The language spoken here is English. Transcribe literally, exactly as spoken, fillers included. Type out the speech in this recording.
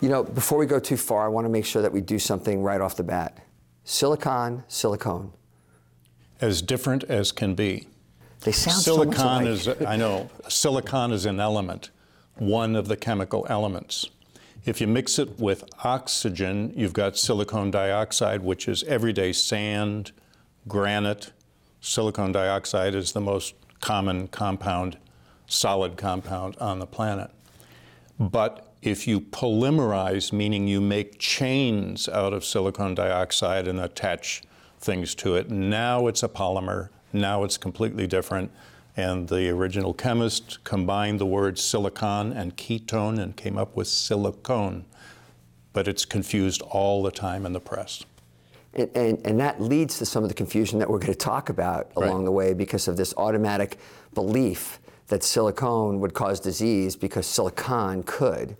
You know, before we go too far, I want to make sure that we do something right off the bat. Silicon, silicone. As different as can be. They sound silicon so much alike. is, I know, silicon is an element, one of the chemical elements. If you mix it with oxygen, you've got silicon dioxide, which is everyday sand, granite. Silicon dioxide is the most common compound, solid compound on the planet. But if you polymerize, meaning you make chains out of silicon dioxide and attach things to it, now it's a polymer, now it's completely different. And the original chemist combined the words silicon and ketone and came up with silicone. But it's confused all the time in the press. And, and, and that leads to some of the confusion that we're going to talk about along right. the way, because of this automatic belief that silicone would cause disease because silicon could.